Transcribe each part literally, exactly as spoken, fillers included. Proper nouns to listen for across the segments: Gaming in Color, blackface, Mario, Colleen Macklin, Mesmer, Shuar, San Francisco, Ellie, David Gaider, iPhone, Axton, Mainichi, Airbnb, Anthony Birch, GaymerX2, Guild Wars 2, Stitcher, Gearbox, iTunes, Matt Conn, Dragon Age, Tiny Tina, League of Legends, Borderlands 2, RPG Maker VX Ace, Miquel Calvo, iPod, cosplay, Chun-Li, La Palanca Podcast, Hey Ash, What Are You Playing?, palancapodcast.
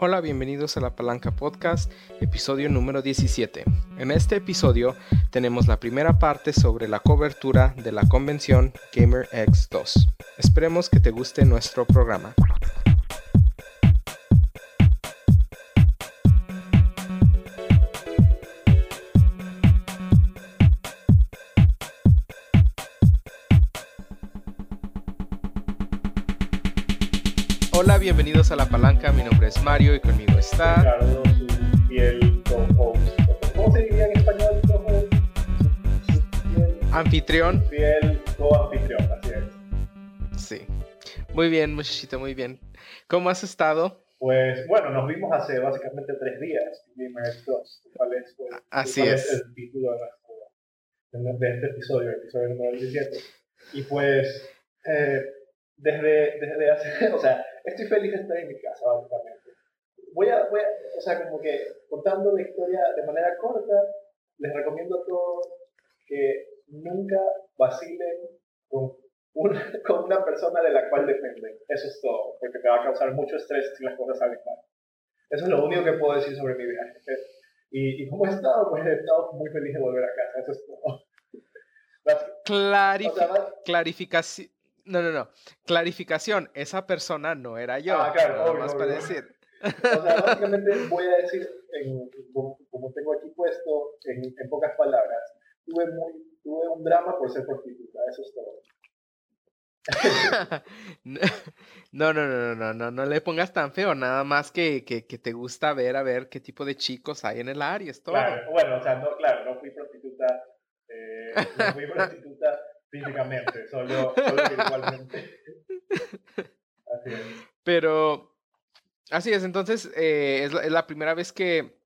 Hola, bienvenidos a La Palanca Podcast, episodio número diecisiete. En este episodio tenemos la primera parte sobre la cobertura de la convención GaymerX dos. Esperemos que te guste nuestro programa. Hola, bienvenidos a La Palanca, mi nombre es Mario y conmigo está... Ricardo, su fiel co-host. ¿Cómo se diría en español? Co-host. Anfitrión. Su fiel co-anfitrión, así es. Sí. Muy bien, muchachito, muy bien. ¿Cómo has estado? Pues, bueno, nos vimos hace básicamente tres días, GaymerX dos, ¿cuál es, pues, así cuál es. es el título de, nuestro, de este episodio, el episodio número diecisiete? Y pues... Eh, Desde, desde hace, o sea, estoy feliz de estar en mi casa, básicamente. Voy a, voy a, o sea, como que contando la historia de manera corta, les recomiendo a todos que nunca vacilen con una, con una persona de la cual dependen. Eso es todo, porque te va a causar mucho estrés si las cosas salen mal. Eso es lo único que puedo decir sobre mi viaje. Y, y cómo he estado, pues he estado muy feliz de volver a casa, eso es todo. Clarifi- o sea, clarificación. No, no, no. Clarificación, esa persona no era yo. Ah, claro, nada obvio, más obvio. Para decir. O sea, básicamente voy a decir, en, como tengo aquí puesto, en, en pocas palabras, tuve, muy, tuve un drama por ser prostituta, eso es todo. No, no, no, no, no, no, no le pongas tan feo, nada más que, que, que te gusta ver a ver qué tipo de chicos hay en el área, es todo. Claro, bueno, o sea, no, claro, no fui prostituta, eh, no fui prostituta. Físicamente, solo, solo virtualmente. Así es. Pero, así es, entonces, eh, es, la, es la primera vez que,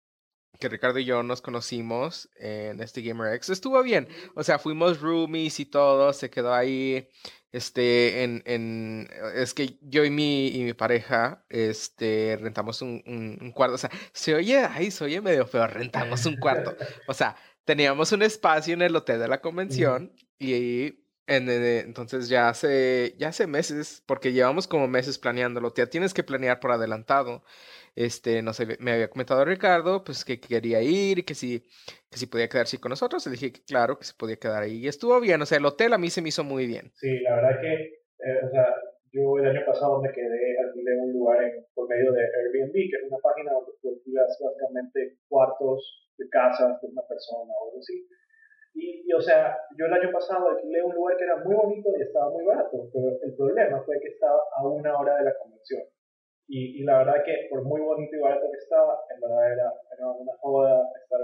que Ricardo y yo nos conocimos en este GaymerX. Estuvo bien, o sea, fuimos roomies y todo, se quedó ahí, este, en, en es que yo y mi, y mi pareja, este, rentamos un, un, un cuarto, o sea, se oye, ahí se oye medio feo, rentamos un cuarto, o sea, teníamos un espacio en el hotel de la convención, mm. Y en, en, entonces ya hace, ya hace meses, porque llevamos como meses planeándolo, ya tienes que planear por adelantado. Este, no sé, me había comentado Ricardo, pues que quería ir y que si, que si podía quedarse con nosotros. Le dije que claro, que se podía quedar ahí. Y estuvo bien, o sea, el hotel a mí se me hizo muy bien. Sí, la verdad que, eh, o sea, yo el año pasado me quedé, alquilé un lugar en, por medio de Airbnb, que es una página donde tú alquilas básicamente cuartos de casas de una persona o algo así. Y, y, o sea, yo el año pasado alquilé un lugar que era muy bonito y estaba muy barato, pero el problema fue que estaba a una hora de la convención. Y, y la verdad que, por muy bonito y barato que estaba, en verdad era, era una joda estar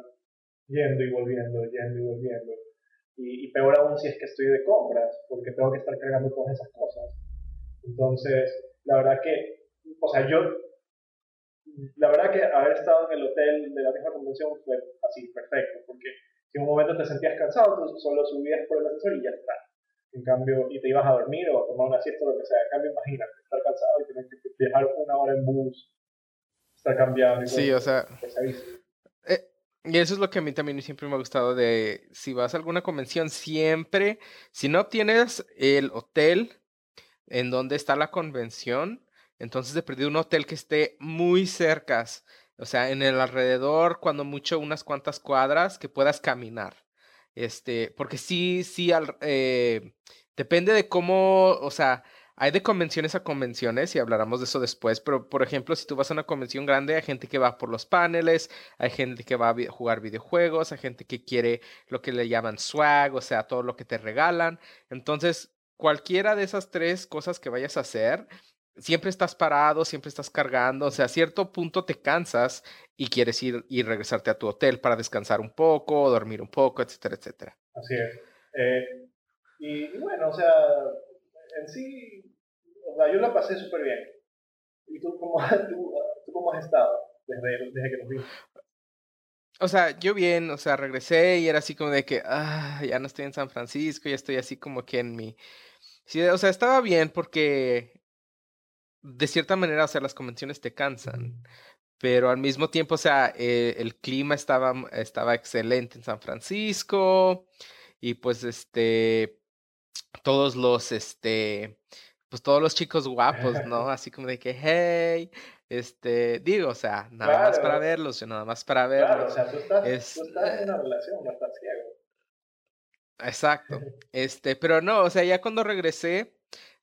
yendo y volviendo, yendo y volviendo. Y, y peor aún si es que estoy de compras, porque tengo que estar cargando todas esas cosas. Entonces, la verdad que, o sea, yo... La verdad que haber estado en el hotel de la misma convención fue así, perfecto, porque... Si en un momento te sentías cansado, tú solo subías por el ascensor y ya está. En cambio, y te ibas a dormir o a tomar una siesta o lo que sea. En cambio, imagínate, estar cansado y tener que viajar una hora en bus, estar cambiando. Y sí, todo. O sea... Eh, y eso es lo que a mí también siempre me ha gustado de... Si vas a alguna convención, siempre... Si no tienes el hotel en donde está la convención, entonces de perdido un hotel que esté muy cerca. O sea, en el alrededor, cuando mucho, unas cuantas cuadras que puedas caminar. Este, porque sí, sí, al, eh, depende de cómo, o sea, hay de convenciones a convenciones y habláramos de eso después. Pero, por ejemplo, si tú vas a una convención grande, hay gente que va por los paneles, hay gente que va a vi- jugar videojuegos, hay gente que quiere lo que le llaman swag, o sea, todo lo que te regalan. Entonces, cualquiera de esas tres cosas que vayas a hacer... Siempre estás parado, siempre estás cargando, o sea, a cierto punto te cansas y quieres ir y regresarte a tu hotel para descansar un poco, dormir un poco, etcétera, etcétera. Así es. Eh, y, y bueno, o sea, en sí, o sea, yo la pasé súper bien. ¿Y tú cómo, tú, tú cómo has estado desde, desde que nos vimos? O sea, yo bien, o sea, regresé y era así como de que, ah, ya no estoy en San Francisco, ya estoy así como que en mi... Sí, o sea, estaba bien porque... De cierta manera, o sea, las convenciones te cansan, pero al mismo tiempo, o sea, eh, el clima estaba, estaba excelente en San Francisco y pues, este, todos los, este, pues todos los chicos guapos, ¿no? Así como de que, hey, Este, digo, o sea, nada claro. más para verlo, sino nada más para verlo. Claro, o sea, tú estás, es, tú estás en una relación, no estás ciego. Exacto. Este, pero no, o sea, ya cuando regresé,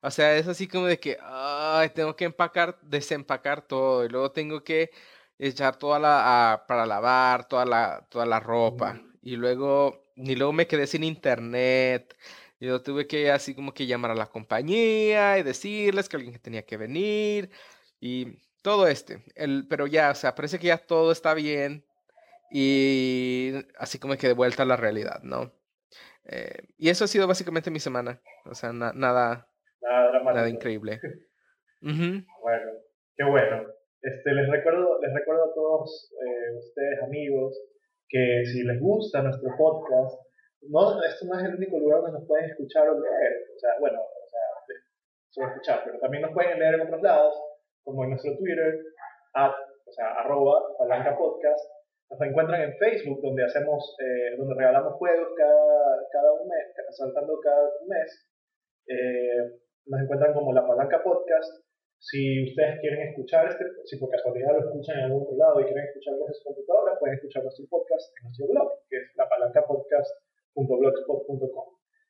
o sea, es así como de que, ay, tengo que empacar, desempacar todo, y luego tengo que echar toda la, a, para lavar, toda la, toda la ropa, y luego, y luego me quedé sin internet. Yo tuve que así como que llamar a la compañía y decirles que alguien tenía que venir y todo este. El, pero ya, o sea, parece que ya todo está bien y así como que de vuelta a la realidad, ¿no? Eh, y eso ha sido básicamente mi semana. O sea, na- nada, nada, dramático. Nada increíble. Uh-huh. Bueno, qué bueno. Este, les recuerdo, les recuerdo a todos eh, ustedes, amigos, que si les gusta nuestro podcast, no, esto no es el único lugar donde nos pueden escuchar o leer, o sea, bueno, o sea, solo escuchar, pero también nos pueden leer en otros lados, como en nuestro Twitter, at, o sea, arroba Palanca Podcast. Nos encuentran en Facebook, donde hacemos, eh, donde regalamos juegos cada, cada un mes, saltando cada un mes. Eh, nos encuentran como La Palanca Podcast. Si ustedes quieren escuchar este, si por casualidad lo escuchan en algún otro lado y quieren escucharlo desde su computadora, pueden escuchar nuestro podcast en nuestro blog, que es lapalancapodcast punto blogspot punto com.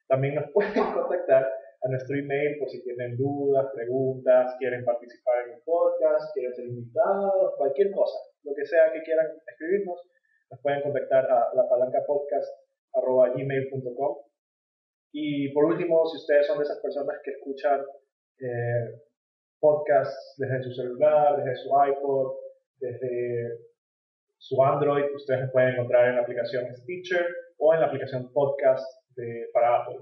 También nos pueden contactar a nuestro email por si tienen dudas, preguntas, quieren participar en el podcast, quieren ser invitados, cualquier cosa, lo que sea que quieran escribirnos, nos pueden contactar a lapalancapodcast arroba gmail punto com. Y por último, si ustedes son de esas personas que escuchan eh, podcasts desde su celular, desde su iPod, desde su Android, ustedes los pueden encontrar en la aplicación Stitcher o en la aplicación Podcast de, para Apple.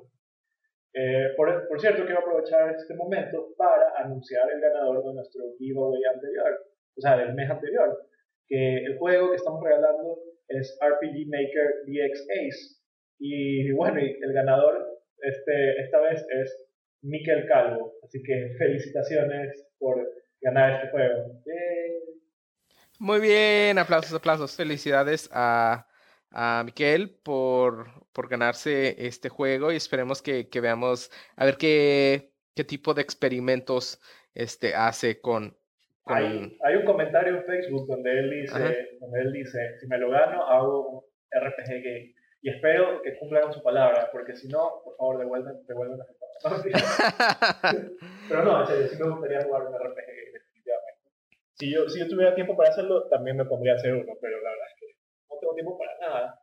Eh, por, por cierto, quiero aprovechar este momento para anunciar el ganador de nuestro giveaway anterior, o sea, del mes anterior, que el juego que estamos regalando es R P G Maker V X Ace, y bueno, y el ganador este, esta vez es Miquel Calvo, así que felicitaciones por ganar este juego. Yay. Muy bien, aplausos, aplausos, felicidades a, a Miquel por, por ganarse este juego, y esperemos que, que veamos a ver qué, qué tipo de experimentos este, hace con... con... Hay, hay un comentario en Facebook donde él dice, donde él dice, si me lo gano hago un R P G game, y espero que cumplan su palabra, porque si no, por favor, devuelven las palabras. Pero no, en serio, sí me gustaría jugar un R P G game. Si yo, si yo tuviera tiempo para hacerlo, también me pondría a hacer uno, pero la verdad es que no tengo tiempo para nada.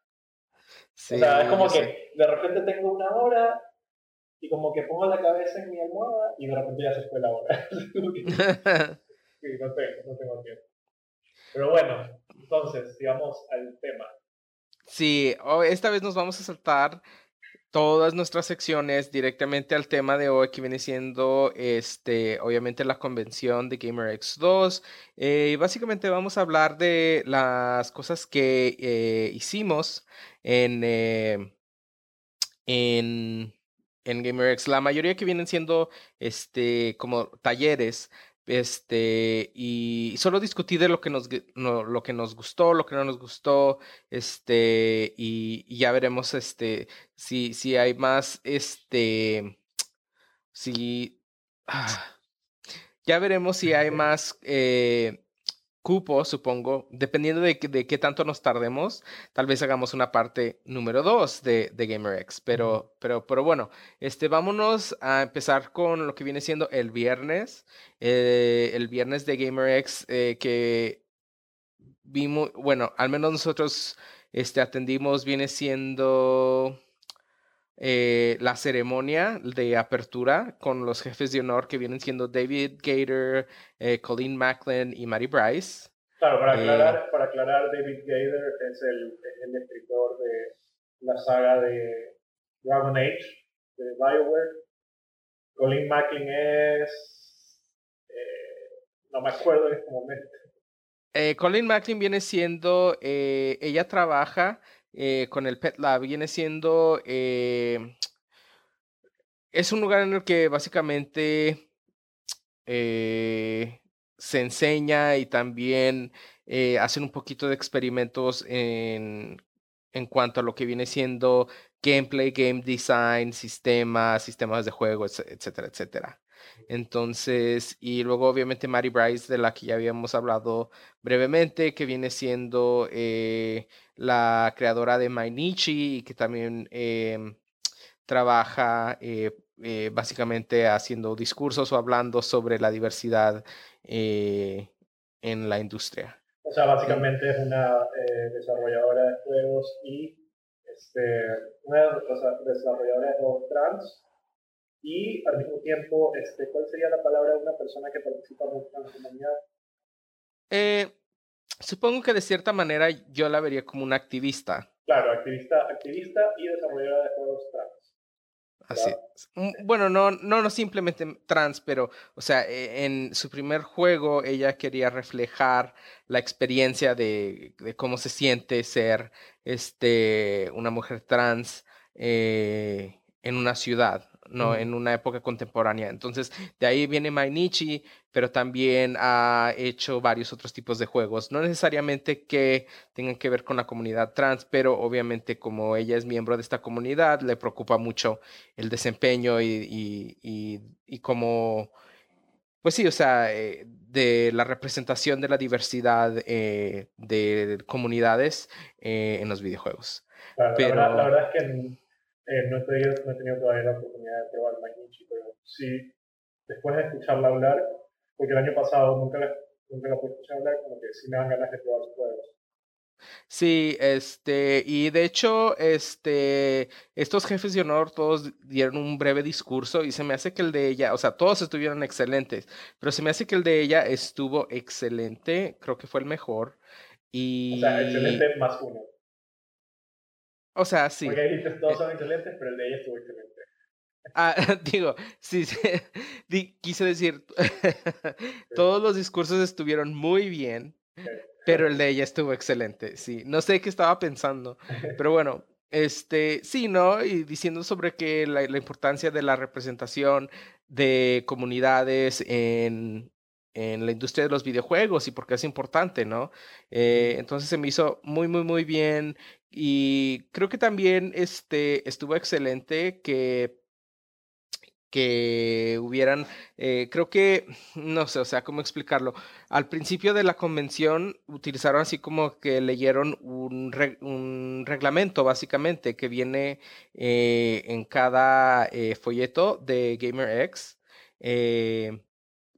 Sí, o sea, es como que sé. De repente tengo una hora y como que pongo la cabeza en mi almohada y de repente ya se fue la hora. Sí, no tengo, no tengo tiempo. Pero bueno, entonces, sigamos al tema. Sí, esta vez nos vamos a saltar todas nuestras secciones directamente al tema de hoy, que viene siendo, este, obviamente, la convención de GaymerX dos. Eh, básicamente vamos a hablar de las cosas que eh, hicimos en, eh, en, en GaymerX. La mayoría que vienen siendo este, como talleres. Este, y solo discutí de lo que nos, no, lo que nos gustó, lo que no nos gustó, este, y, y ya veremos, este, si, si hay más, este, si, ah, ya veremos si hay más, eh, cupo, supongo, dependiendo de, de qué tanto nos tardemos, tal vez hagamos una parte número dos de, de GaymerX, pero, pero, pero bueno, este, vámonos a empezar con lo que viene siendo el viernes, eh, el viernes de GaymerX eh, que vimos, bueno, al menos nosotros este, atendimos, viene siendo... Eh, la ceremonia de apertura con los jefes de honor que vienen siendo David Gaider, eh, Colleen Macklin y Mattie Brice. Claro, para aclarar, eh, para aclarar David Gaider es el, el escritor de la saga de Dragon Age, de BioWare. Colleen Macklin es... Eh, no me acuerdo en este momento. Eh, Colleen Macklin viene siendo... Eh, ella trabaja... Eh, con el Pet Lab, viene siendo eh, es un lugar en el que básicamente eh, se enseña y también eh, hacen un poquito de experimentos en, en cuanto a lo que viene siendo gameplay, game design, sistemas, sistemas de juego, etcétera, etcétera. Entonces, y luego obviamente Mattie Brice, de la que ya habíamos hablado brevemente, que viene siendo eh, la creadora de Mainichi y que también eh, trabaja eh, eh, básicamente haciendo discursos o hablando sobre la diversidad eh, en la industria. O sea, básicamente es una eh, desarrolladora de juegos y este, una o sea, desarrolladora de juegos trans y al mismo tiempo, este, ¿cuál sería la palabra de una persona que participa mucho en la comunidad? Eh, supongo que de cierta manera yo la vería como una activista. Claro, activista, activista y desarrolladora de juegos trans. Así es. Bueno, no, no, no simplemente trans, pero, o sea, en su primer juego ella quería reflejar la experiencia de, de cómo se siente ser este, una mujer trans eh, en una ciudad, ¿no? Mm. En una época contemporánea. Entonces, de ahí viene Mainichi, pero también ha hecho varios otros tipos de juegos. No necesariamente que tengan que ver con la comunidad trans, pero obviamente como ella es miembro de esta comunidad, le preocupa mucho el desempeño y, y, y, y como, pues sí, o sea, de la representación de la diversidad eh, de comunidades eh, en los videojuegos. Claro, pero... la, verdad, la verdad es que... Eh, no, he tenido, no he tenido todavía la oportunidad de probar Mainichi, pero sí, después de escucharla hablar, porque el año pasado nunca la, nunca la pude escuchar hablar, como que sí me dan ganas de probar sus juegos. Sí, este, y de hecho, este, estos jefes de honor todos dieron un breve discurso y se me hace que el de ella, o sea, todos estuvieron excelentes, pero se me hace que el de ella estuvo excelente, creo que fue el mejor. Y... O sea, excelente más uno. O sea, sí. Porque todos son excelentes, pero el de ella estuvo excelente. Ah, digo, sí, sí di, quise decir, todos los discursos estuvieron muy bien, pero el de ella estuvo excelente, sí. No sé qué estaba pensando, pero bueno, este, sí, ¿no? Y diciendo sobre que la, la importancia de la representación de comunidades en... en la industria de los videojuegos y porque es importante, ¿no? Eh, entonces se me hizo muy, muy, muy bien y creo que también este, estuvo excelente que, que hubieran, eh, creo que, no sé, o sea, ¿cómo explicarlo? Al principio de la convención utilizaron así como que leyeron un, re, un reglamento básicamente que viene eh, en cada eh, folleto de GaymerX, eh,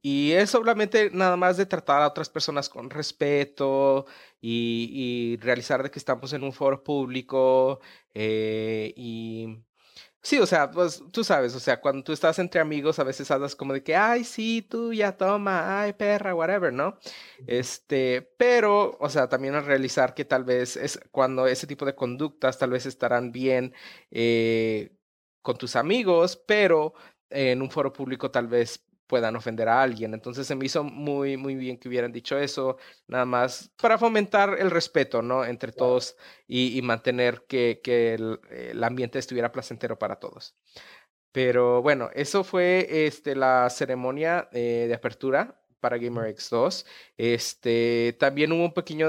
y es solamente nada más de tratar a otras personas con respeto y, y realizar de que estamos en un foro público. Eh, y sí, o sea, pues tú sabes, o sea, cuando tú estás entre amigos a veces hablas como de que, ay, sí, tú ya toma, ay, perra, whatever, ¿no? Este, pero, o sea, también al realizar que tal vez es cuando ese tipo de conductas tal vez estarán bien eh, con tus amigos, pero en un foro público tal vez puedan ofender a alguien. Entonces se me hizo muy, muy bien que hubieran dicho eso, nada más para fomentar el respeto, ¿no? Entre todos y, y mantener que, que el, el ambiente estuviera placentero para todos. Pero bueno, eso fue este, la ceremonia eh, de apertura para GaymerX dos. Este, también hubo un pequeño,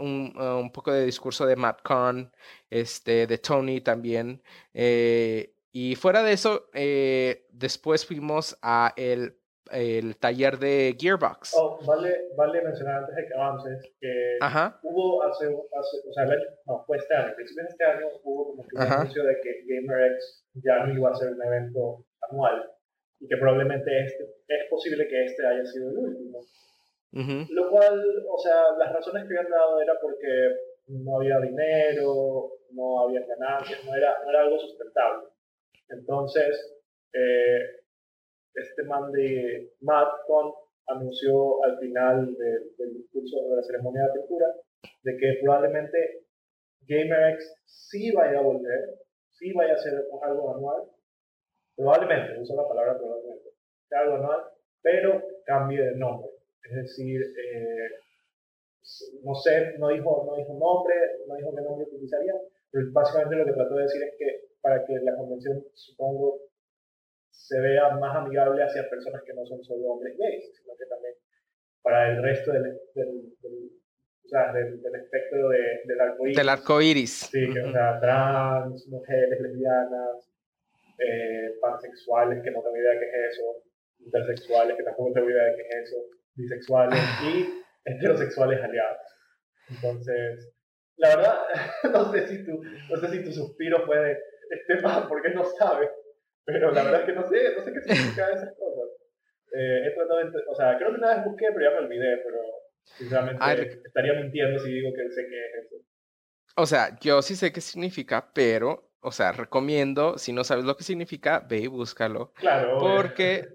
un, un poco de discurso de Matt Conn, este, de Tony también, eh, y fuera de eso, eh, después fuimos a el, el taller de Gearbox. Oh, vale, vale mencionar antes de que avances que Ajá. hubo hace, hace, o sea, el año, no, fue este año, al principio de este año hubo como que un Ajá. anuncio de que GaymerX ya no iba a ser un evento anual y que probablemente este, es posible que este haya sido el último. Uh-huh. Lo cual, o sea, las razones que habían dado era porque no había dinero, no había ganancias, no era, no era algo sustentable. Entonces, eh, este man de Matt Conn anunció al final del, del discurso de la ceremonia de apertura de que probablemente GaymerX sí vaya a volver, sí vaya a ser algo anual, probablemente, uso la palabra probablemente, algo anual, pero cambie de nombre. Es decir, eh, no sé, no dijo, no dijo nombre, no dijo qué nombre utilizaría, pero básicamente lo que trató de decir es que para que la convención, supongo, se vea más amigable hacia personas que no son solo hombres gays, sino que también para el resto del, del, del, o sea, del, del espectro de, del arcoíris. Del arcoíris. Sí, que, uh-huh. o sea, trans, mujeres, lesbianas, eh, pansexuales, que no tengo idea qué es eso, y intersexuales, que tampoco te voy a decir qué es eso, bisexuales y heterosexuales aliados. Entonces, la verdad, no sé si tu, no sé si tu suspiro fue de este mal, porque no sabes, pero la verdad es que no sé, no sé qué significa esas cosas. Eh, he tratado de, o sea, creo que una vez busqué, pero ya me olvidé, pero sinceramente Ay, estaría mintiendo si digo que sé qué es eso. O sea, yo sí sé qué significa, pero, o sea, recomiendo, si no sabes lo que significa, ve y búscalo. Claro. Porque...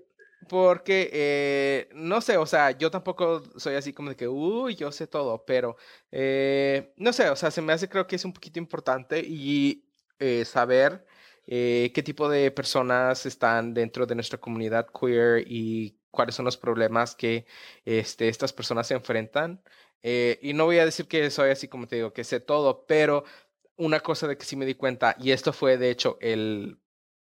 Porque, eh, no sé, o sea, yo tampoco soy así como de que, uy, yo sé todo, pero, eh, no sé, o sea, se me hace, creo que es un poquito importante y eh, saber eh, qué tipo de personas están dentro de nuestra comunidad queer y cuáles son los problemas que este, estas personas se enfrentan. Eh, y no voy a decir que soy así como te digo, que sé todo, pero una cosa de que sí me di cuenta, y esto fue, de hecho, el...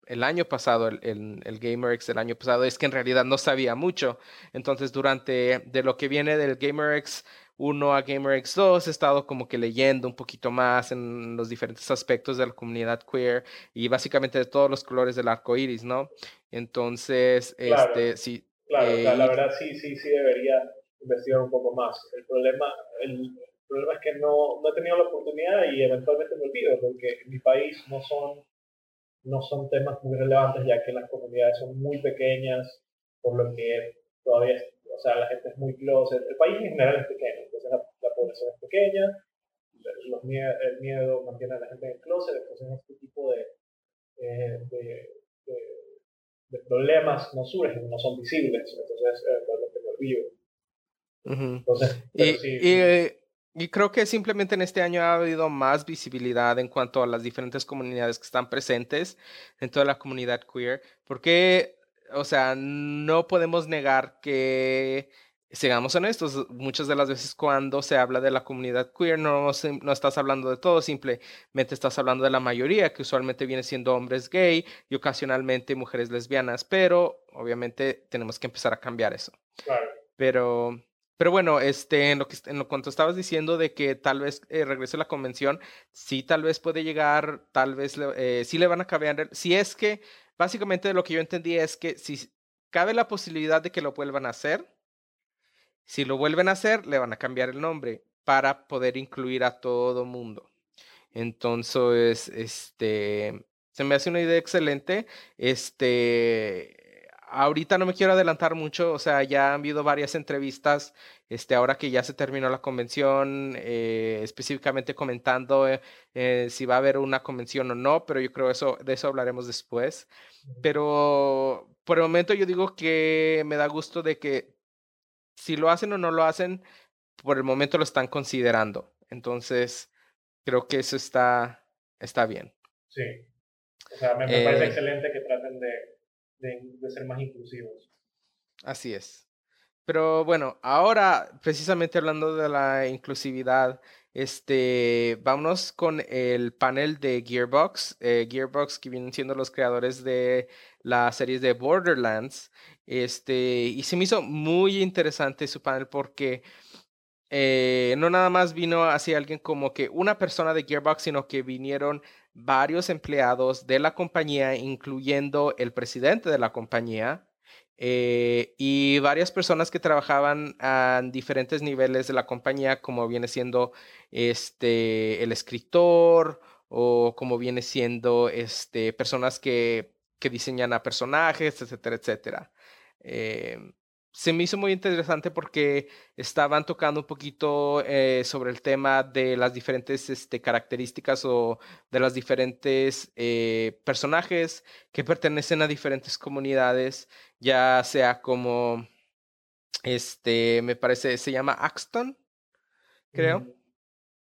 el año pasado, el, el, el GaymerX del año pasado, es que en realidad no sabía mucho. Entonces, durante de lo que viene del GaymerX uno a GaymerX dos, he estado como que leyendo un poquito más en los diferentes aspectos de la comunidad queer y básicamente de todos los colores del arco iris, ¿no? Entonces, claro, este, sí. Claro, eh, o sea, la verdad sí, sí, sí debería investigar un poco más. El problema, el problema es que no, no he tenido la oportunidad y eventualmente me olvido, porque en mi país no son... no son temas muy relevantes, ya que las comunidades son muy pequeñas, por lo que todavía, o sea, la gente es muy closet. El país en general es pequeño, entonces la, la población es pequeña, los mie- el miedo mantiene a la gente en el closet, entonces este tipo de, eh, de, de, de problemas no surgen, no son visibles, entonces eh, por lo que me olvido. Uh-huh. Entonces, pero y, sí... Y, uh... Y creo que simplemente en este año ha habido más visibilidad en cuanto a las diferentes comunidades que están presentes en toda la comunidad queer, porque, o sea, no podemos negar que, seamos honestos, muchas de las veces cuando se habla de la comunidad queer no, no estás hablando de todo, simplemente estás hablando de la mayoría, que usualmente viene siendo hombres gay y ocasionalmente mujeres lesbianas, pero obviamente tenemos que empezar a cambiar eso. Claro. Pero... Pero bueno, este, en lo que en lo cuanto estabas diciendo de que tal vez eh, regrese la convención, sí, tal vez puede llegar, tal vez le, eh, sí le van a cambiar. Si es que, básicamente lo que yo entendí es que si cabe la posibilidad de que lo vuelvan a hacer, si lo vuelven a hacer, le van a cambiar el nombre para poder incluir a todo mundo. Entonces, este, se me hace una idea excelente. Este... Ahorita no me quiero adelantar mucho, o sea, ya han habido varias entrevistas, este, ahora que ya se terminó la convención, eh, específicamente comentando eh, eh, si va a haber una convención o no, pero yo creo eso, de eso hablaremos después. Pero por el momento yo digo que me da gusto de que si lo hacen o no lo hacen, por el momento lo están considerando. Entonces, creo que eso está, está bien. Sí, o sea, me, me eh, parece excelente que traten de... De, de ser más inclusivos. Así es. Pero bueno, ahora precisamente hablando de la inclusividad, este, vámonos con el panel de Gearbox. Eh, Gearbox, que vienen siendo los creadores de la serie de Borderlands. Este, y se me hizo muy interesante su panel porque eh, no nada más vino así alguien como que una persona de Gearbox, sino que vinieron varios empleados de la compañía, incluyendo el presidente de la compañía, eh, y varias personas que trabajaban a diferentes niveles de la compañía, como viene siendo este, el escritor, o como viene siendo este, personas que, que diseñan a personajes, etcétera, etcétera. Eh, se me hizo muy interesante porque estaban tocando un poquito eh, sobre el tema de las diferentes este, características o de los diferentes eh, personajes que pertenecen a diferentes comunidades, ya sea como, este, me parece, se llama Axton, creo, mm-hmm.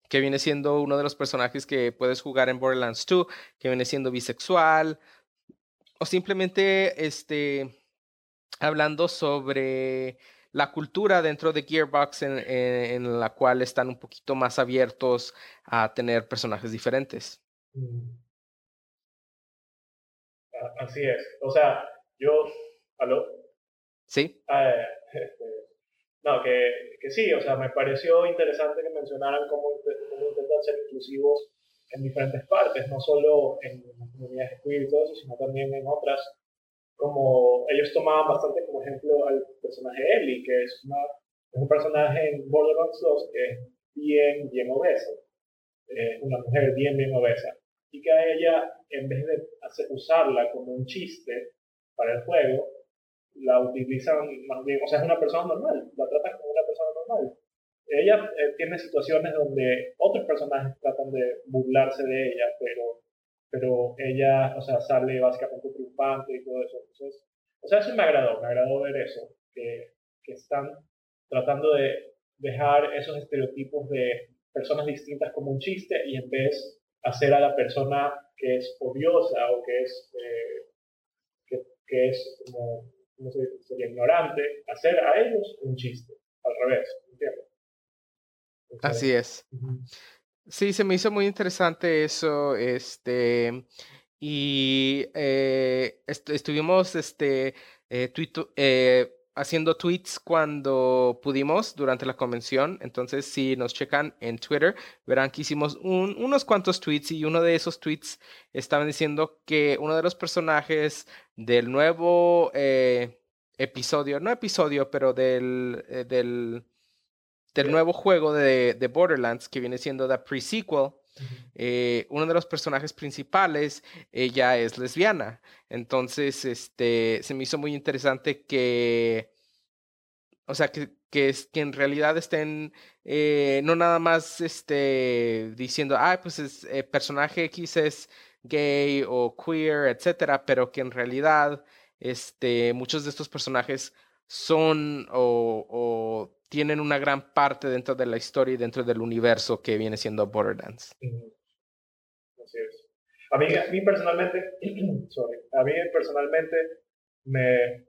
que viene siendo uno de los personajes que puedes jugar en Borderlands dos, que viene siendo bisexual, o simplemente, este... hablando sobre la cultura dentro de Gearbox en, en, en la cual están un poquito más abiertos a tener personajes diferentes. Así es. O sea, yo... ¿Aló? Sí. Eh, este, no, que, que sí, o sea, me pareció interesante que mencionaran cómo, cómo intentan ser inclusivos en diferentes partes, no solo en las comunidades queer y todo eso, sino también en otras como ellos tomaban bastante como ejemplo al personaje Ellie, que es, una, es un personaje en Borderlands dos que es bien, bien obeso. Es una mujer bien, bien obesa. Y que a ella, en vez de hacer, usarla como un chiste para el juego, la utilizan más bien, o sea, es una persona normal, la tratan como una persona normal. Ella eh, tiene situaciones donde otros personajes tratan de burlarse de ella, pero, pero ella, o sea, sale básicamente triunfante y todo eso. Entonces, o sea, eso me agradó, me agradó ver eso, que, que están tratando de dejar esos estereotipos de personas distintas como un chiste y en vez hacer a la persona que es odiosa o que es, eh, que, que es como, no sé, sería ignorante, hacer a ellos un chiste, al revés, ¿entiendes? Entonces, así es. Uh-huh. Sí, se me hizo muy interesante eso, este, y eh, est- estuvimos, este, eh, tuito, eh, haciendo tweets cuando pudimos durante la convención. Entonces, si nos checan en Twitter, verán que hicimos un, unos cuantos tweets, y uno de esos tweets estaban diciendo que uno de los personajes del nuevo eh, episodio, no episodio, pero del, eh, del, del nuevo juego de, de Borderlands, que viene siendo The Pre-Sequel, Eh, uno de los personajes principales, ella es lesbiana. Entonces, este, se me hizo muy interesante que, o sea, que, que, es, que en realidad estén eh, no nada más este, diciendo, ah, pues es, eh, personaje X es gay o queer, etcétera, pero que en realidad este, muchos de estos personajes son o, o tienen una gran parte dentro de la historia y dentro del universo que viene siendo Borderlands. Así es. A mí, a mí personalmente, sorry, a mí personalmente me,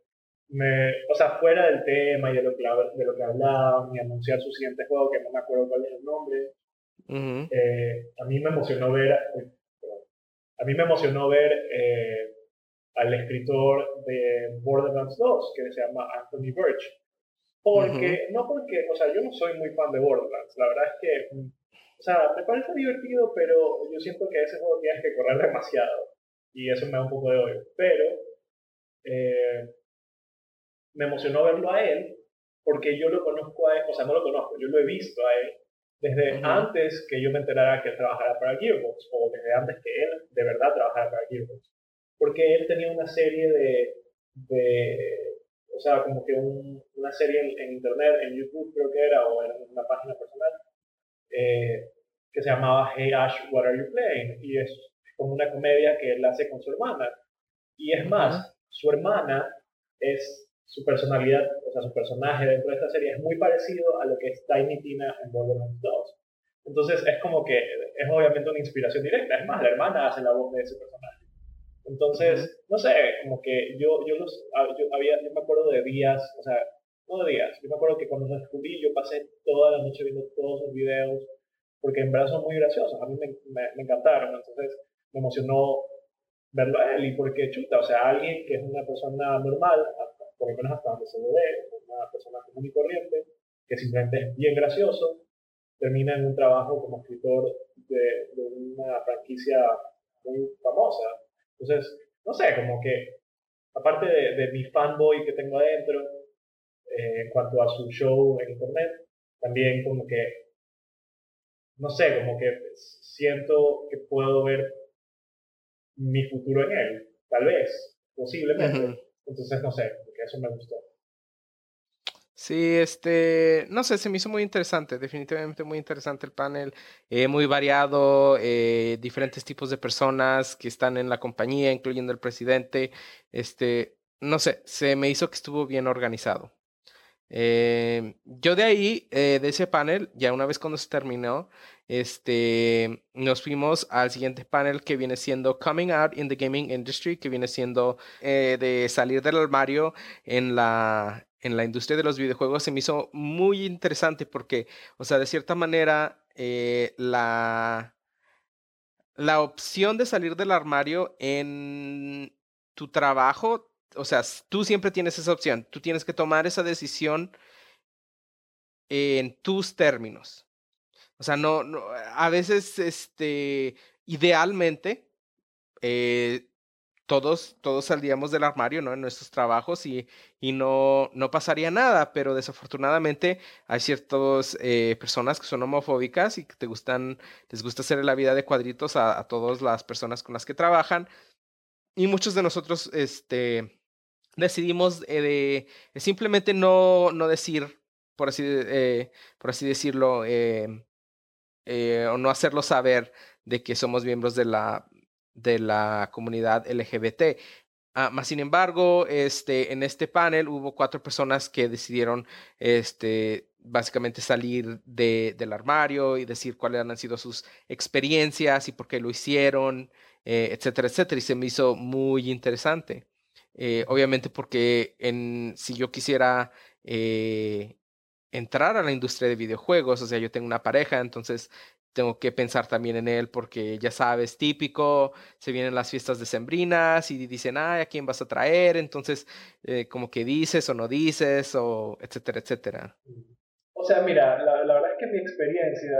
me, o sea, fuera del tema y de lo que, de lo que hablaban y anunciar su siguiente juego, que no me acuerdo cuál es el nombre, uh-huh. eh, a mí me emocionó ver, a mí me emocionó ver eh, al escritor de Borderlands dos, que se llama Anthony Birch. Porque, uh-huh. no porque, o sea, yo no soy muy fan de Borderlands, la verdad es que, o sea, me parece divertido, pero yo siento que a ese juego tienes que correr demasiado, y eso me da un poco de odio, pero eh, me emocionó verlo a él, porque yo lo conozco a él, o sea, no lo conozco, yo lo he visto a él desde uh-huh. antes que yo me enterara que él trabajara para Gearbox, o desde antes que él de verdad trabajara para Gearbox, porque él tenía una serie de... de o sea, como que un, una serie en, en internet, en YouTube creo que era, o era una página personal, eh, que se llamaba Hey Ash, What Are You Playing? Y es como una comedia que él hace con su hermana. Y es más, uh-huh. su hermana es su personalidad, o sea, su personaje dentro de esta serie es muy parecido a lo que es Tiny Tina en Borderlands dos. Entonces es como que es obviamente una inspiración directa. Es más, la hermana hace la voz de ese personaje. Entonces, uh-huh. no sé, como que yo, yo, los, yo, había, yo me acuerdo de días, o sea, no de días, yo me acuerdo que cuando los descubrí yo pasé toda la noche viendo todos sus videos, porque en verdad son muy graciosos, a mí me, me, me encantaron, entonces me emocionó verlo a él, y porque chuta, o sea, alguien que es una persona normal, hasta, por lo menos hasta donde se lo ve, una persona común y corriente, que simplemente es bien gracioso, termina en un trabajo como escritor de, de una franquicia muy famosa. Entonces, no sé, como que, aparte de, de mi fanboy que tengo adentro, eh, en cuanto a su show en internet, también como que, no sé, como que siento que puedo ver mi futuro en él, tal vez, posiblemente. Uh-huh. Entonces, no sé, porque eso me gustó. Sí, este, no sé, se me hizo muy interesante, definitivamente muy interesante el panel, eh, muy variado, eh, diferentes tipos de personas que están en la compañía, incluyendo el presidente, este, no sé, se me hizo que estuvo bien organizado. Eh, yo de ahí, eh, de ese panel, ya una vez cuando se terminó, este, nos fuimos al siguiente panel que viene siendo Coming Out in the Gaming Industry, que viene siendo eh, de salir del armario en la... en la industria de los videojuegos. Se me hizo muy interesante porque, o sea, de cierta manera, eh, la, la opción de salir del armario en tu trabajo, o sea, tú siempre tienes esa opción. Tú tienes que tomar esa decisión en tus términos. O sea, no, no a veces, este, idealmente, eh, todos, todos saldríamos del armario, ¿no? En nuestros trabajos y, y no, no pasaría nada, pero desafortunadamente hay ciertas eh, personas que son homofóbicas y que te gustan, les gusta hacer la vida de cuadritos a, a todas las personas con las que trabajan. Y muchos de nosotros este, decidimos eh, de, de simplemente no, no decir, por así, eh, por así decirlo, eh, eh, o no hacerlo saber de que somos miembros de la... de la comunidad L G B T. Ah, más sin embargo, este, en este panel hubo cuatro personas que decidieron este, básicamente salir de, del armario y decir cuáles han sido sus experiencias y por qué lo hicieron, eh, etcétera, etcétera. Y se me hizo muy interesante. Eh, obviamente porque en, si yo quisiera eh, entrar a la industria de videojuegos, o sea, yo tengo una pareja, entonces... tengo que pensar también en él porque, ya sabes, típico, se vienen las fiestas decembrinas y dicen, ay, ¿a quién vas a traer? Entonces, eh, como que dices o no dices, o etcétera, etcétera. O sea, mira, la, la verdad es que mi experiencia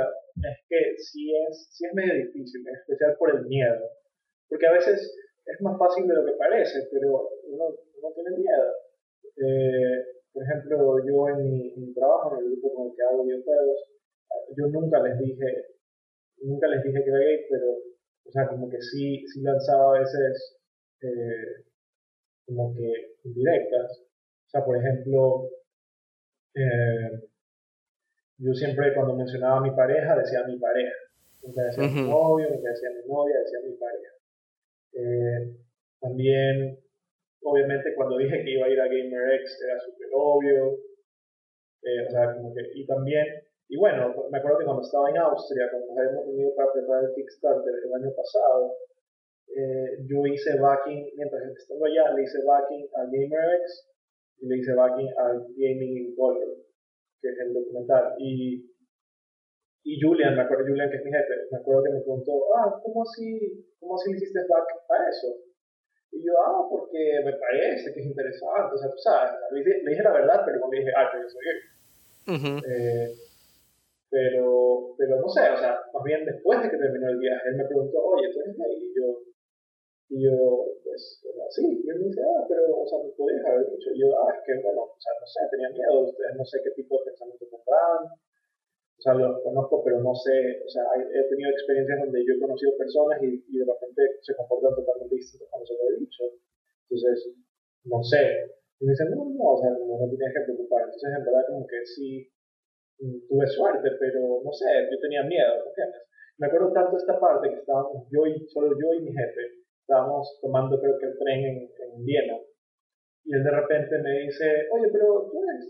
es que sí es, sí es medio difícil, en especial por el miedo. Porque a veces es más fácil de lo que parece, pero uno, uno tiene miedo. Eh, por ejemplo, yo en mi, en mi trabajo, en el grupo con el que hago videojuegos, yo nunca les dije... Nunca les dije que era gay, pero, o sea, como que sí, sí lanzaba a veces, eh, como que indirectas. O sea, por ejemplo, eh, yo siempre cuando mencionaba a mi pareja, decía mi pareja. Nunca decía uh-huh. mi novio, nunca decía mi novia, decía mi pareja. Eh, también, obviamente, cuando dije que iba a ir a GaymerX, era súper obvio. Eh, o sea, como que, y también... Y bueno, me acuerdo que cuando estaba en Austria, cuando nos habíamos unido para preparar el Kickstarter el año pasado, eh, yo hice backing, mientras estando allá, le hice backing a GaymerX y le hice backing a Gaming in Color, que es el documental. Y, y Julian, me acuerdo, Julian, que es mi jefe, me acuerdo que me preguntó, ah, ¿cómo así, cómo así le hiciste back a eso? Y yo, ah, porque me parece que es interesante, o sea, tú sabes, le dije, le dije la verdad, pero cuando le dije, ah, que yo soy gay. Uh-huh. Eh, Pero, pero no sé, o sea, más bien después de que terminó el viaje, él me preguntó, oye, ¿tú eres gay? Y yo, y yo pues, sí. Y él me dice, ah, pero, o sea, me podías haber dicho. Y yo, ah, es que, bueno, o sea, no sé, tenía miedo. Ustedes no sé qué tipo de pensamiento tendrán. O sea, los conozco, pero no sé. O sea, he tenido experiencias donde yo he conocido personas y, y de repente se comportan totalmente distintos cuando se lo he dicho. Entonces, no sé. Y me dicen, no, no, o sea, no, no te tienes que preocupar. Entonces, en verdad, como que sí... tuve suerte, pero no sé, yo tenía miedo, ¿entiendes? Me acuerdo tanto esta parte que estábamos yo y, solo yo y mi jefe, estábamos tomando creo que el tren en, en Viena, y él de repente me dice, oye, pero tú eres,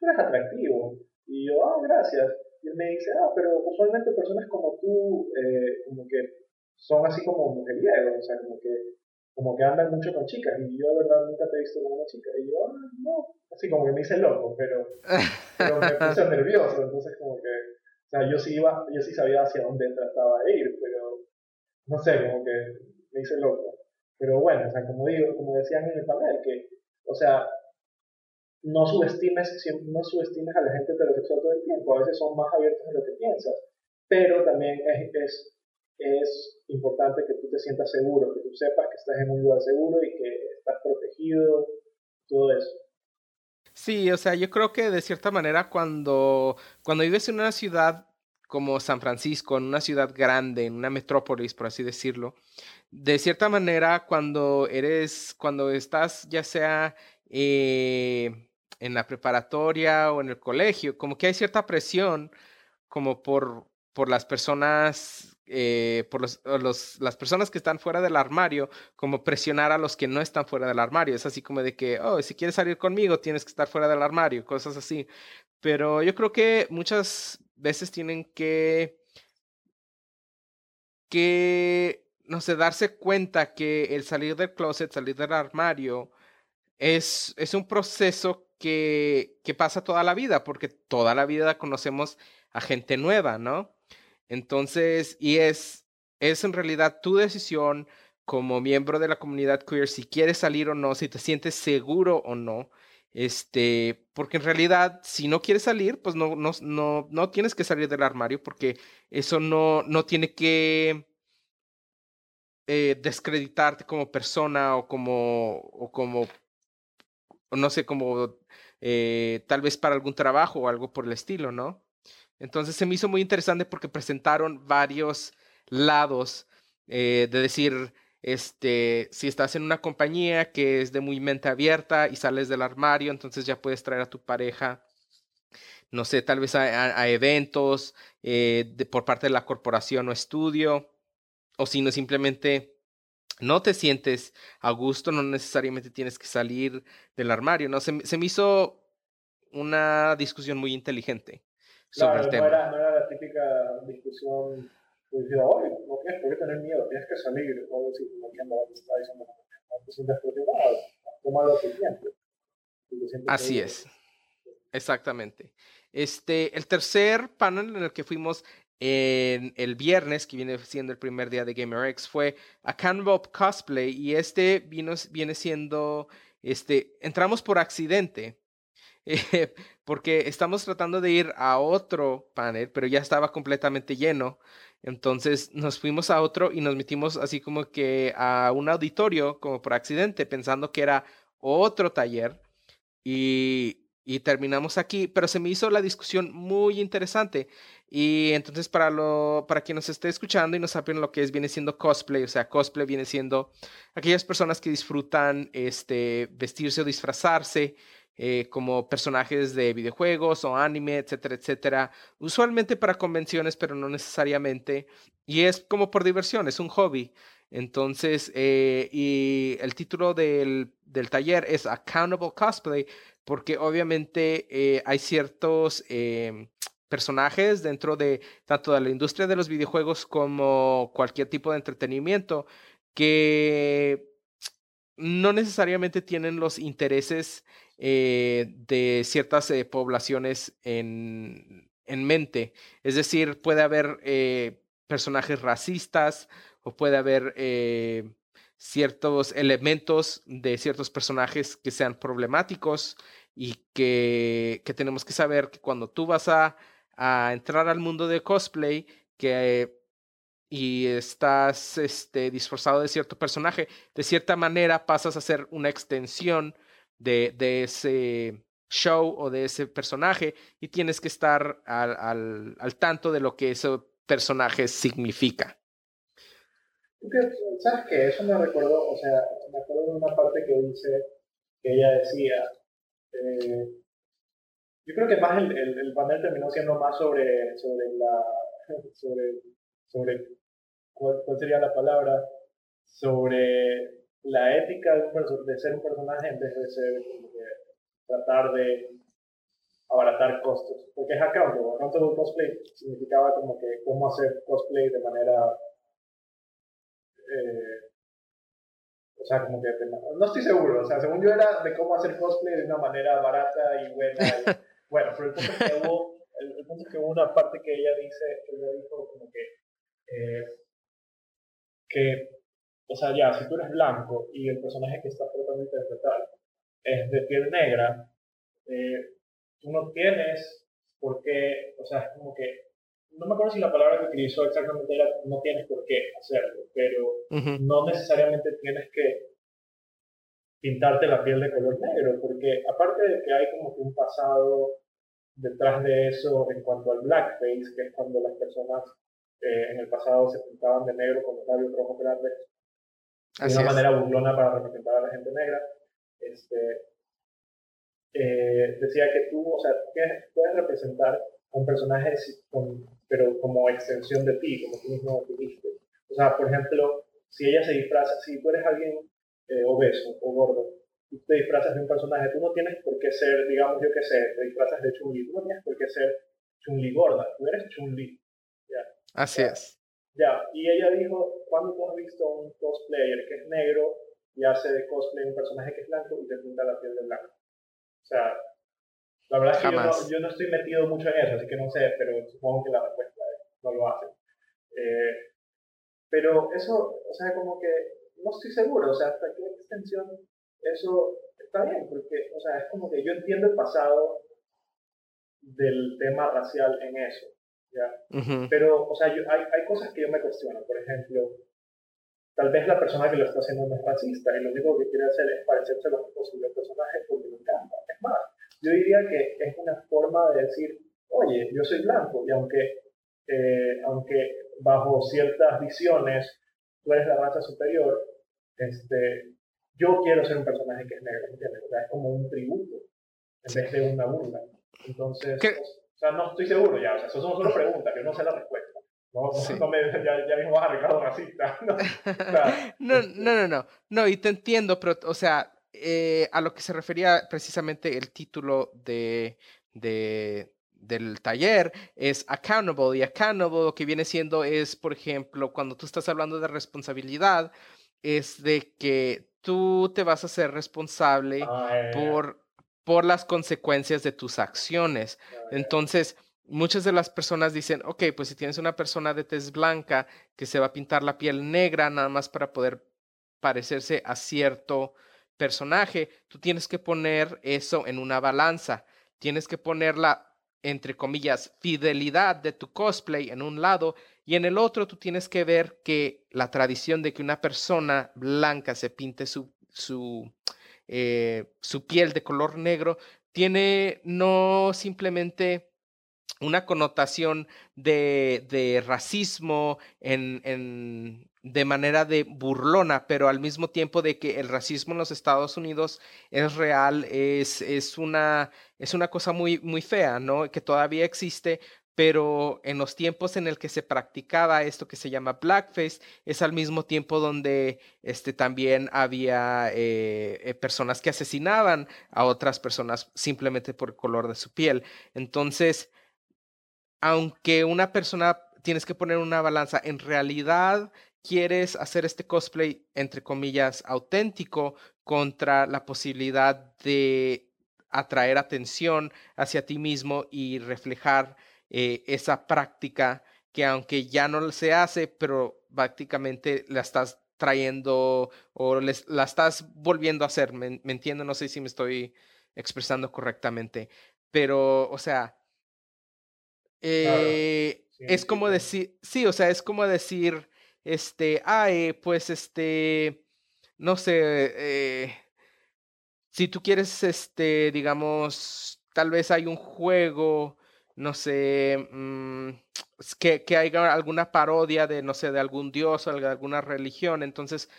tú eres atractivo, y yo, ah, gracias, y él me dice, ah, pero usualmente personas como tú, eh, como que son así como mujeriegos, o sea, como que, como que andan mucho con chicas, y yo de verdad nunca te he visto con una chica, y yo, ah, no, así como que me hice loco, pero, pero me puse nervioso, entonces como que, o sea, yo sí iba, yo sí sabía hacia dónde trataba de ir, pero, no sé, como que me hice loco, pero bueno, o sea, como digo, como decían en el panel, que, o sea, no subestimes, no subestimes a la gente heterosexual todo el tiempo, a veces son más abiertos de lo que piensas, pero también es, es, es importante que tú te sientas seguro, que tú sepas que estás en un lugar seguro y que estás protegido, todo eso. Sí, o sea, yo creo que de cierta manera cuando, cuando vives en una ciudad como San Francisco, en una ciudad grande, en una metrópolis, por así decirlo, de cierta manera cuando eres, cuando estás ya sea eh, en la preparatoria o en el colegio, como que hay cierta presión como por, por las personas, eh, por los, los, las personas que están fuera del armario, como presionar a los que no están fuera del armario. Es así como de que, oh, si quieres salir conmigo, tienes que estar fuera del armario, cosas así. Pero yo creo que muchas veces tienen que, que no sé, darse cuenta que el salir del closet, salir del armario, es, es un proceso que, que pasa toda la vida, porque toda la vida conocemos a gente nueva, ¿no? Entonces, y es, es en realidad tu decisión como miembro de la comunidad queer si quieres salir o no, si te sientes seguro o no, este, porque en realidad si no quieres salir, pues no, no, no, no tienes que salir del armario porque eso no, no tiene que, eh, descreditarte como persona o como, o como no sé, como eh, tal vez para algún trabajo o algo por el estilo, ¿no? Entonces se me hizo muy interesante porque presentaron varios lados eh, de decir, este, si estás en una compañía que es de muy mente abierta y sales del armario, entonces ya puedes traer a tu pareja, no sé, tal vez a, a, a eventos eh, de, por parte de la corporación o estudio, o si no simplemente no te sientes a gusto, no necesariamente tienes que salir del armario, ¿no? Se, se me hizo una discusión muy inteligente. Claro, no, no, era, no era la típica discusión que decía, oye, no tienes por qué tener miedo, tienes que salir, o decir, no entiendo lo que está diciendo, no te sientes preocupado, toma lo que sientes. Así es, exactamente. Este, el tercer panel en el que fuimos en el viernes, que viene siendo el primer día de GaymerX, fue a Canbop Cosplay, y este vino, viene siendo, este, entramos por accidente. Eh, porque estamos tratando de ir a otro panel, pero ya estaba completamente lleno. Entonces nos fuimos a otro y nos metimos así como que a un auditorio, como por accidente, pensando que era otro taller. Y, y terminamos aquí, pero se me hizo la discusión muy interesante. Y entonces para, lo, para quien nos esté escuchando y no saben lo que es, viene siendo cosplay. O sea, cosplay viene siendo aquellas personas que disfrutan este, vestirse o disfrazarse Eh, como personajes de videojuegos o anime, etcétera, etcétera, usualmente para convenciones, pero no necesariamente, y es como por diversión, es un hobby. Entonces, eh, y el título del, del taller es Accountable Cosplay, porque obviamente eh, hay ciertos eh, personajes dentro de tanto de la industria de los videojuegos como cualquier tipo de entretenimiento que no necesariamente tienen los intereses Eh, de ciertas eh, poblaciones en, en mente. Es decir, puede haber eh, personajes racistas o puede haber eh, ciertos elementos de ciertos personajes que sean problemáticos y que, que tenemos que saber que cuando tú vas a, a entrar al mundo de cosplay que, eh, y estás este, disfrazado de cierto personaje, de cierta manera pasas a ser una extensión De, de ese show o de ese personaje, y tienes que estar al, al, al tanto de lo que ese personaje significa. ¿Sabes qué? Eso me recordó, o sea, me acuerdo de una parte que dice, que ella decía, eh, yo creo que más el, el, el panel terminó siendo más sobre, sobre la, sobre, sobre, ¿cuál, cuál sería la palabra? Sobre la ética de, un de ser un personaje en vez de ser de tratar de abaratar costos, porque es accountable. Accountable cosplay significaba como que cómo hacer cosplay de manera eh, o sea, como que no estoy seguro, o sea, según yo era de cómo hacer cosplay de una manera barata y buena y, bueno, pero el punto es que hubo el, el punto es que hubo una parte que ella dice, que ella dijo como que eh, que o sea, ya, si tú eres blanco y el personaje que estás tratando de interpretar es de piel negra, eh, tú no tienes por qué, o sea, es como que, no me acuerdo si la palabra que utilizó exactamente era no tienes por qué hacerlo, pero uh-huh. no necesariamente tienes que pintarte la piel de color negro, porque aparte de que hay como que un pasado detrás de eso en cuanto al blackface, que es cuando las personas eh, en el pasado se pintaban de negro con los labios rojos grandes, de una manera burlona para representar a la gente negra, este, eh, decía que tú, o sea, puedes representar a un personaje con, pero como extensión de ti, como tú mismo dijiste. O sea, por ejemplo, si ella se disfraza, si tú eres alguien eh, obeso o gordo, y te disfrazas de un personaje, tú no tienes por qué ser, digamos, yo qué sé, te disfrazas de Chun-Li, tú no tienes por qué ser Chun-Li gorda, tú eres Chun-Li. ¿Ya? Así ¿Ya? es. Ya, y ella dijo, ¿cuándo tú has visto un cosplayer que es negro y hace de cosplay un personaje que es blanco y te pinta la piel de blanco? O sea, la verdad Jamás. es que yo no, yo no estoy metido mucho en eso, así que no sé, pero supongo que la respuesta es, no lo hacen. Eh, pero eso, o sea, como que no estoy seguro, o sea, hasta qué extensión eso está bien, porque, o sea, es como que yo entiendo el pasado del tema racial en eso. ¿Ya? Uh-huh. Pero, o sea, yo, hay, hay cosas que yo me cuestiono. Por ejemplo, Tal vez la persona que lo está haciendo no es racista y lo único que quiere hacer es parecerse lo más posible al personaje porque lo encanta. Es más, yo diría que es una forma de decir, oye, yo soy blanco y aunque, eh, aunque bajo ciertas visiones tú eres la raza superior, este, yo quiero ser un personaje que es negro, ¿entiendes? O sea, es como un tributo en vez de una burla. Entonces, ¿qué? O sea, no estoy seguro ya, o sea, eso son solo preguntas, yo no sé la respuesta. No, sí. no me, ya, ya mismo vas a Ricardo racista. No, o sea, no, no, no, no. No, y te entiendo, pero, o sea, eh, a lo que se refería precisamente el título de, de, del taller es Accountable. Y Accountable lo que viene siendo es, por ejemplo, cuando tú estás hablando de responsabilidad, es de que tú te vas a ser responsable Ay. por, por las consecuencias de tus acciones. Ay. Entonces, muchas de las personas dicen, ok, pues si tienes una persona de tez blanca que se va a pintar la piel negra nada más para poder parecerse a cierto personaje, tú tienes que poner eso en una balanza. Tienes que poner la, entre comillas, fidelidad de tu cosplay en un lado y en el otro tú tienes que ver que la tradición de que una persona blanca se pinte su, su, eh, su piel de color negro tiene no simplemente una connotación de, de racismo en, en, de manera de burlona, pero al mismo tiempo de que el racismo en los Estados Unidos es real, es, es, una, es una cosa muy, muy fea, ¿no? Que todavía existe, pero en los tiempos en el que se practicaba esto que se llama blackface, es al mismo tiempo donde este, también había eh, eh, personas que asesinaban a otras personas simplemente por el color de su piel. Entonces, aunque una persona tienes que poner una balanza, en realidad quieres hacer este cosplay, entre comillas, auténtico contra la posibilidad de atraer atención hacia ti mismo y reflejar eh, esa práctica que aunque ya no se hace, pero prácticamente la estás trayendo o les, la estás volviendo a hacer. ¿Me, me entiendo? No sé si me estoy expresando correctamente, pero, o sea... Eh, claro. sí, es sí, como sí. decir, sí, o sea, es como decir, este, ay, pues, este, no sé, eh, si tú quieres, este, digamos, tal vez hay un juego, no sé, mmm, que, que haya alguna parodia de, no sé, de algún dios o de alguna religión, entonces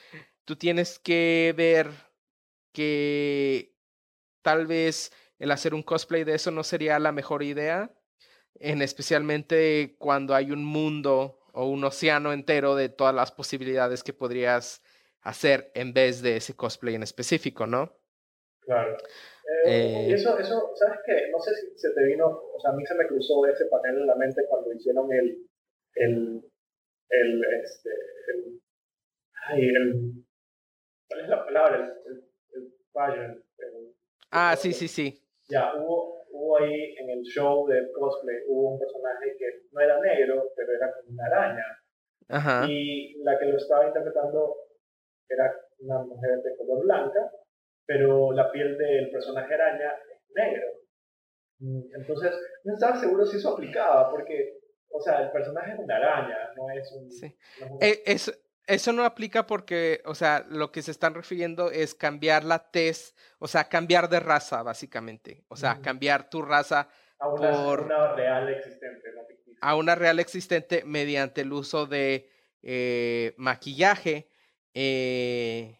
tú tienes que ver que tal vez el hacer un cosplay de eso no sería la mejor idea. En especialmente cuando hay un mundo o un océano entero de todas las posibilidades que podrías hacer en vez de ese cosplay en específico, ¿no? Claro. Eh, eh, eso, eso, ¿sabes qué? No sé si se te vino, o sea, a mí se me cruzó ese panel en la mente cuando hicieron el, el, el, este, el, ay, el, ¿cuál es la palabra? El, el, el, el, el, el ah, el, sí, sí, sí. Ya, hubo... Hubo ahí en el show de cosplay, hubo un personaje que no era negro, pero era como una araña. Ajá. Y la que lo estaba interpretando era una mujer de color blanca, pero la piel del personaje araña es negro. Entonces, no estaba seguro si eso aplicaba, porque, o sea, el personaje es una araña, no es un... Sí. No es un... Eh, eso, eso no aplica porque, o sea, lo que se están refiriendo es cambiar la tez, o sea, cambiar de raza, básicamente. O sea, cambiar tu raza a una, por, una real existente. No ficticia. A una real existente mediante el uso de eh, maquillaje eh,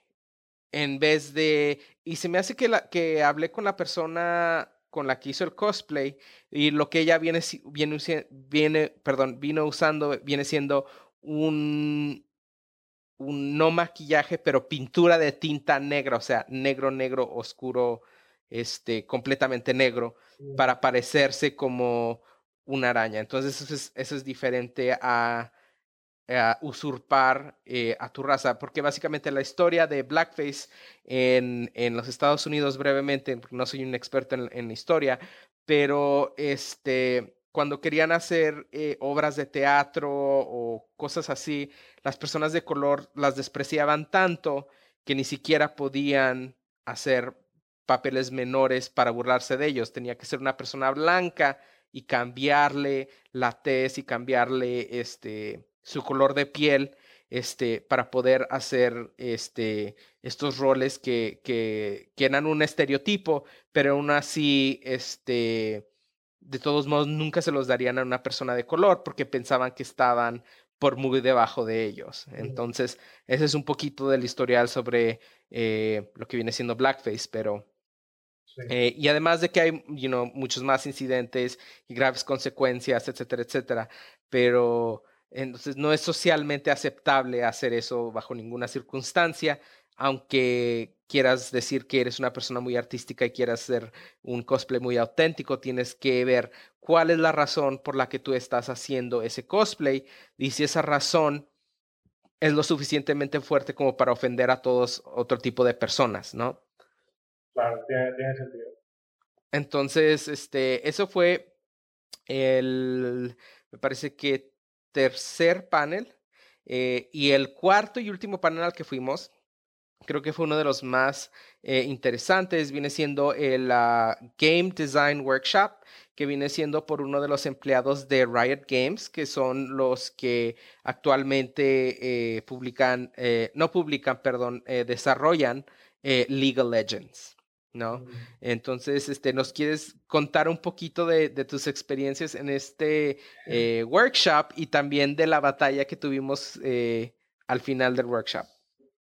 en vez de... Y se me hace que, la, que hablé con la persona con la que hizo el cosplay y lo que ella viene, viene, viene, perdón, vino usando viene siendo un... Un no maquillaje, pero pintura de tinta negra, o sea, negro, negro, oscuro, este, completamente negro, mm. para parecerse como una araña. Entonces, eso es, eso es diferente a, a usurpar eh, a tu raza, porque básicamente la historia de blackface en, en los Estados Unidos, brevemente, no soy un experto en, en historia, pero este... Cuando querían hacer eh, obras de teatro o cosas así, las personas de color las despreciaban tanto que ni siquiera podían hacer papeles menores para burlarse de ellos. Tenía que ser una persona blanca y cambiarle la tez y cambiarle este, su color de piel este, para poder hacer este, estos roles que, que, que eran un estereotipo, pero aún así, este, de todos modos, nunca se los darían a una persona de color porque pensaban que estaban por muy debajo de ellos. Entonces, ese es un poquito del historial sobre eh, lo que viene siendo blackface, pero... Sí. Eh, y además de que hay, you know, muchos más incidentes y graves consecuencias, etcétera, etcétera. Pero entonces no es socialmente aceptable hacer eso bajo ninguna circunstancia, aunque quieras decir que eres una persona muy artística y quieras hacer un cosplay muy auténtico, tienes que ver cuál es la razón por la que tú estás haciendo ese cosplay y si esa razón es lo suficientemente fuerte como para ofender a todos otro tipo de personas, ¿no? Claro, tiene, tiene sentido. Entonces, este, eso fue el, me parece que tercer panel, eh, y el cuarto y último panel al que fuimos, creo que fue uno de los más eh, interesantes, viene siendo el uh, Game Design Workshop, que viene siendo por uno de los empleados de Riot Games, que son los que actualmente eh, publican, eh, no publican, perdón, eh, desarrollan eh, League of Legends. ¿No? Entonces, este, ¿nos quieres contar un poquito de, de tus experiencias en este eh, workshop y también de la batalla que tuvimos eh, al final del workshop?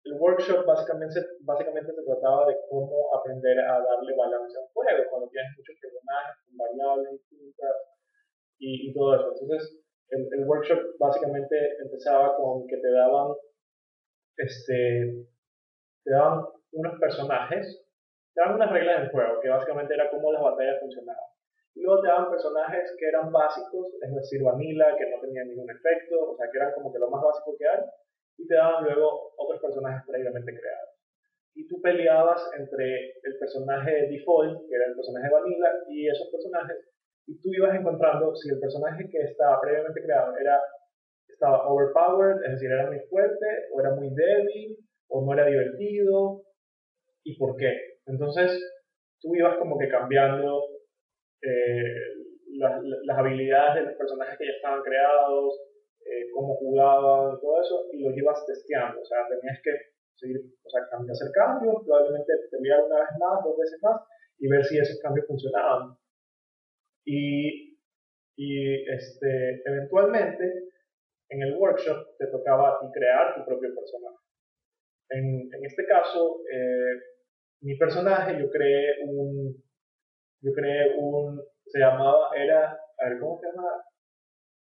El workshop básicamente, básicamente se trataba de cómo aprender a darle balance a un juego cuando tienes muchos personajes con variables distintas y, y todo eso. Entonces, el, el workshop básicamente empezaba con que te daban, este, te daban unos personajes. Te daban unas reglas del juego, que básicamente era cómo las batallas funcionaban. Y luego te daban personajes que eran básicos, es decir, vanilla, que no tenían ningún efecto, o sea, que eran como que lo más básico que hay. Y te daban luego otros personajes previamente creados. Y tú peleabas entre el personaje default, que era el personaje vanilla, y esos personajes. Y tú ibas encontrando si el personaje que estaba previamente creado era, estaba overpowered, es decir, era muy fuerte, o era muy débil, o no era divertido, y por qué. Entonces, tú ibas como que cambiando eh, las, las habilidades de los personajes que ya estaban creados, eh, cómo jugaban, todo eso, y los ibas testeando. O sea, tenías que seguir, o sea, hacer cambios, probablemente pelear una vez más, dos veces más, y ver si esos cambios funcionaban. Y, y este, eventualmente, en el workshop, te tocaba a ti crear tu propio personaje. En, en este caso, eh, mi personaje, yo creé un, yo creé un, se llamaba, era, a ver, ¿cómo se llamaba?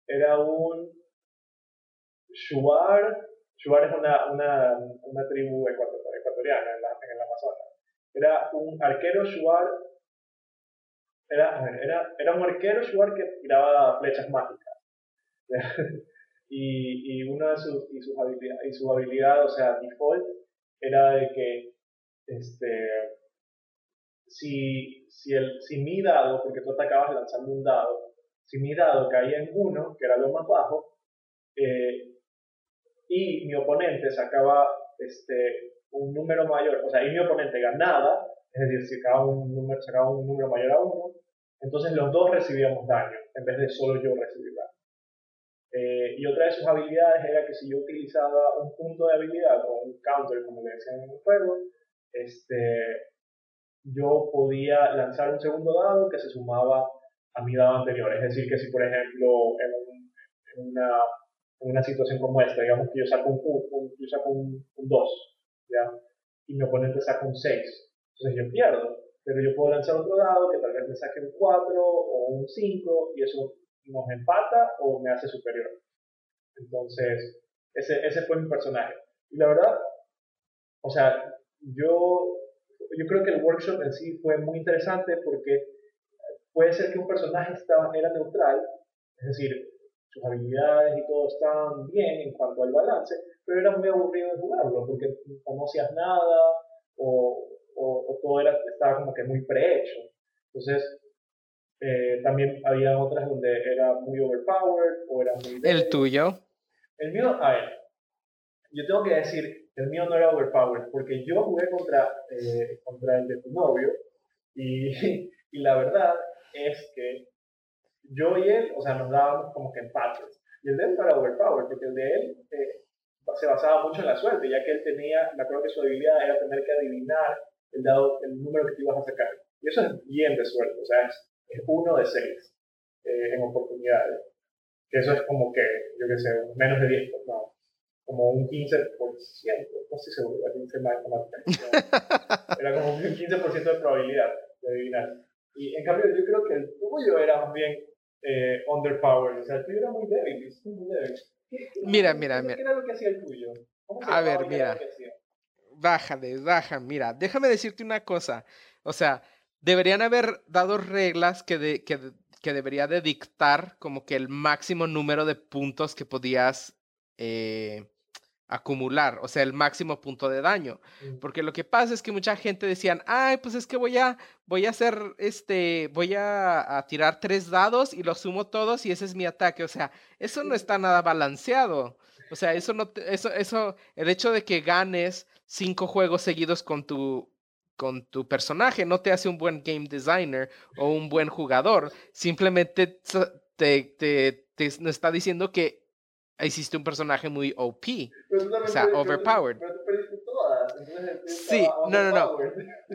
Era un Shuar, Shuar es una, una, una tribu ecuatoriana en, la, en el Amazonas. Era un arquero Shuar, era, a ver, era, era un arquero Shuar que tiraba flechas mágicas. y, y una de sus, y sus habilidades, y su habilidad, o sea, default, era de que, Este, si, si, el, si mi dado, porque tú atacabas lanzando un dado, si mi dado caía en uno, que era lo más bajo, eh, y mi oponente sacaba este, un número mayor, o sea, y mi oponente ganaba, es decir, si sacaba un número, sacaba un número mayor a uno, entonces los dos recibíamos daño, en vez de solo yo recibir daño. Eh, y otra de sus habilidades era que si yo utilizaba un punto de habilidad, o un counter, como le decían en el juego, Este, yo podía lanzar un segundo dado que se sumaba a mi dado anterior. Es decir, que si por ejemplo en, un, en, una, en una situación como esta, digamos que yo saco un, un, yo saco un, un dos, ¿ya? Y mi oponente saca un seis, entonces yo pierdo, pero yo puedo lanzar otro dado que tal vez me saque un cuatro o un cinco y eso nos empata o me hace superior. Entonces ese, ese fue mi personaje. Y la verdad, o sea, Yo, yo creo que el workshop en sí fue muy interesante porque puede ser que un personaje estaba, era neutral, es decir, sus habilidades y todo estaban bien en cuanto al balance, pero era muy aburrido de jugarlo porque o no hacías nada o, o, o todo era, estaba como que muy prehecho. Entonces, eh, también había otras donde era muy overpowered o era muy... débil. ¿El tuyo? El mío, a ver, yo tengo que decir... El mío no era overpowered, porque yo jugué contra, eh, contra el de tu novio, y, y la verdad es que yo y él, o sea, nos dábamos como que empates. Y el de él no era overpowered, porque el de él eh, se basaba mucho en la suerte, ya que él tenía, me acuerdo que su habilidad era tener que adivinar el dado, el número que te ibas a sacar. Y eso es bien de suerte, o sea, es, es uno de seis eh, en oportunidades. Que eso es como que, yo qué sé, menos de diez, no, como un quince por ciento, no estoy seguro, era como un quince por ciento de probabilidad de adivinar. Y en cambio, yo creo que el tuyo era más bien eh, underpowered, o sea, el tuyo era muy débil, muy débil. Mira, mira, mira. ¿Qué era lo que hacía el tuyo? A ver, mira. Bájale, baja, mira. Déjame decirte una cosa. O sea, deberían haber dado reglas que, de, que, que debería de dictar como que el máximo número de puntos que podías eh, acumular. O sea, el máximo punto de daño. Mm. Porque lo que pasa es que mucha gente decían, ay, pues es que voy a, voy a hacer, este, voy a, a tirar tres dados y los sumo todos y ese es mi ataque. O sea, eso no está nada balanceado. O sea, eso no, te, eso, eso, el hecho de que ganes cinco juegos seguidos con tu, con tu personaje no te hace un buen game designer o un buen jugador. Simplemente te, te, te está diciendo que hiciste un personaje muy O P, o sea, overpowered. Sí, no, no, no.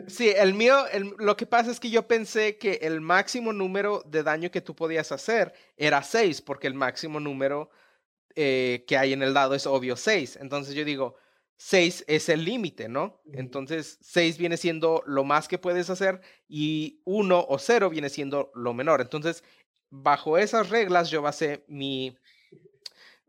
Sí, el mío, el, lo que pasa es que yo pensé que el máximo número de daño que tú podías hacer era seis, porque el máximo número eh, que hay en el dado es obvio seis. Entonces yo digo, seis es el límite, ¿no? Entonces seis viene siendo lo más que puedes hacer y uno o cero viene siendo lo menor. Entonces, bajo esas reglas yo basé mi...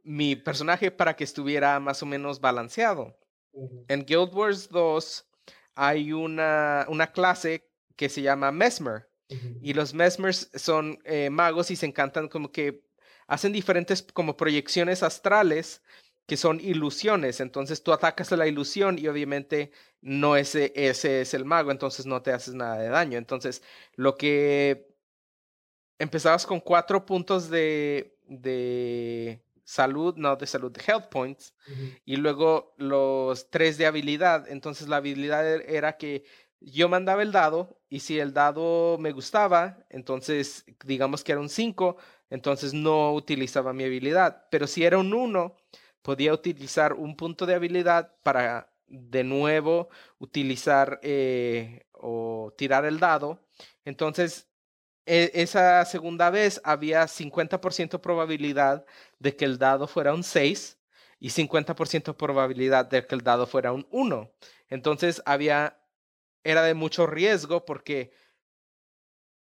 mi personaje para que estuviera más o menos balanceado. Uh-huh. En Guild Wars dos hay una, una clase que se llama Mesmer. Uh-huh. Y los Mesmers son eh, magos y se encantan como que hacen diferentes como proyecciones astrales que son ilusiones. Entonces tú atacas a la ilusión y obviamente no ese, ese es el mago. Entonces no te haces nada de daño. Entonces lo que... empezabas con cuatro puntos de... de... salud, no de salud, de health points. Uh-huh. Y luego los tres de habilidad. Entonces la habilidad era que yo mandaba el dado y si el dado me gustaba, entonces digamos que era un cinco, entonces no utilizaba mi habilidad. Pero si era un uno, podía utilizar un punto de habilidad para de nuevo utilizar eh, o tirar el dado. Entonces esa segunda vez había cincuenta por ciento probabilidad de que el dado fuera un seis y cincuenta por ciento probabilidad de que el dado fuera un uno. Entonces había, era de mucho riesgo porque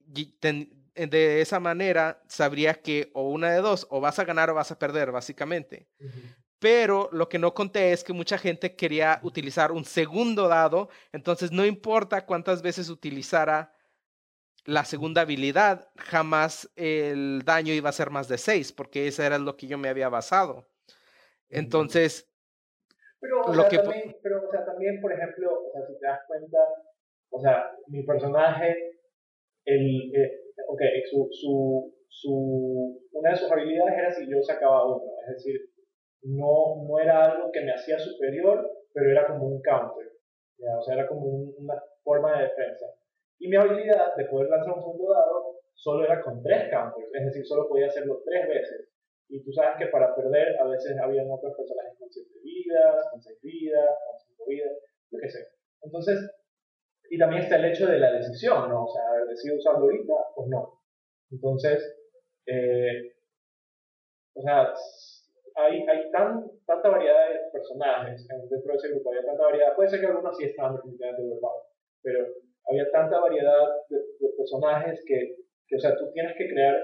de esa manera sabría que o una de dos, o vas a ganar o vas a perder, básicamente. Uh-huh. Pero lo que no conté es que mucha gente quería utilizar un segundo dado, entonces no importa cuántas veces utilizara la segunda habilidad, jamás el daño iba a ser más de seis, porque eso era lo que yo me había basado. Entonces, pero, o lo sea, que... También, pero, o sea, también, por ejemplo, o sea, si te das cuenta, o sea, mi personaje, el, eh, ok, su, su, su, una de sus habilidades era si yo sacaba una, es decir, no, no era algo que me hacía superior, pero era como un counter, ¿ya? O sea, era como un, una forma de defensa. Y mi habilidad de poder lanzar un segundo dado solo era con tres counters, es decir, solo podía hacerlo tres veces. Y tú sabes que para perder a veces habían otros personajes con siete vidas, con seis vidas, con cinco vidas, yo qué sé. Entonces, y también está el hecho de la decisión, ¿no? O sea, decido usarlo ahorita o no. Entonces, eh, o sea, hay, hay tan, tanta variedad de personajes dentro de ese grupo, hay tanta variedad. Puede ser que algunos sí están definitivamente overpowered, pero había tanta variedad de, de personajes que, que, o sea, tú tienes que crear,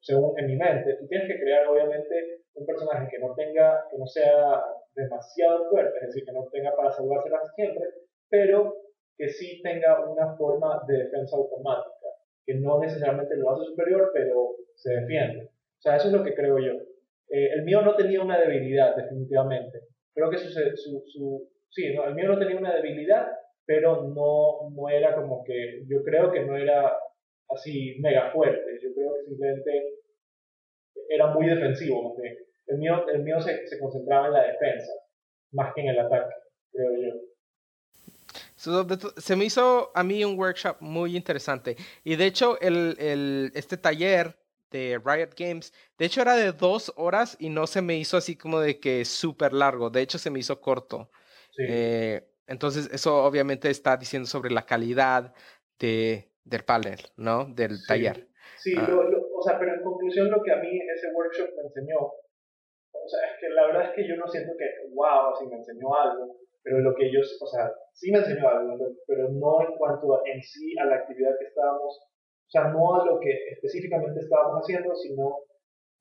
según en mi mente, tú tienes que crear, obviamente, un personaje que no tenga, que no sea demasiado fuerte, es decir, que no tenga para salvárselas siempre, pero que sí tenga una forma de defensa automática, que no necesariamente lo hace superior, pero se defiende. O sea, eso es lo que creo yo. Eh, el mío no tenía una debilidad, definitivamente. Creo que su, su, su sí, no, el mío no tenía una debilidad, pero no, no era como que, yo creo que no era así mega fuerte, yo creo que simplemente era muy defensivo, más bien. El mío, el mío se, se concentraba en la defensa, más que en el ataque, creo yo. So, se me hizo a mí un workshop muy interesante, y de hecho el, el, este taller de Riot Games. De hecho era de dos horas y no se me hizo así como de que súper largo. De hecho se me hizo corto. Sí. Eh, entonces eso obviamente está diciendo sobre la calidad de, del panel, ¿no? Del sí. taller. Sí, ah. lo, lo, o sea, pero en conclusión lo que a mí ese workshop me enseñó, o sea, es que la verdad es que yo no siento que, wow, si me enseñó algo, pero lo que ellos, o sea, sí me enseñó algo, pero no en cuanto a, en sí a la actividad que estábamos, o sea, no a lo que específicamente estábamos haciendo, sino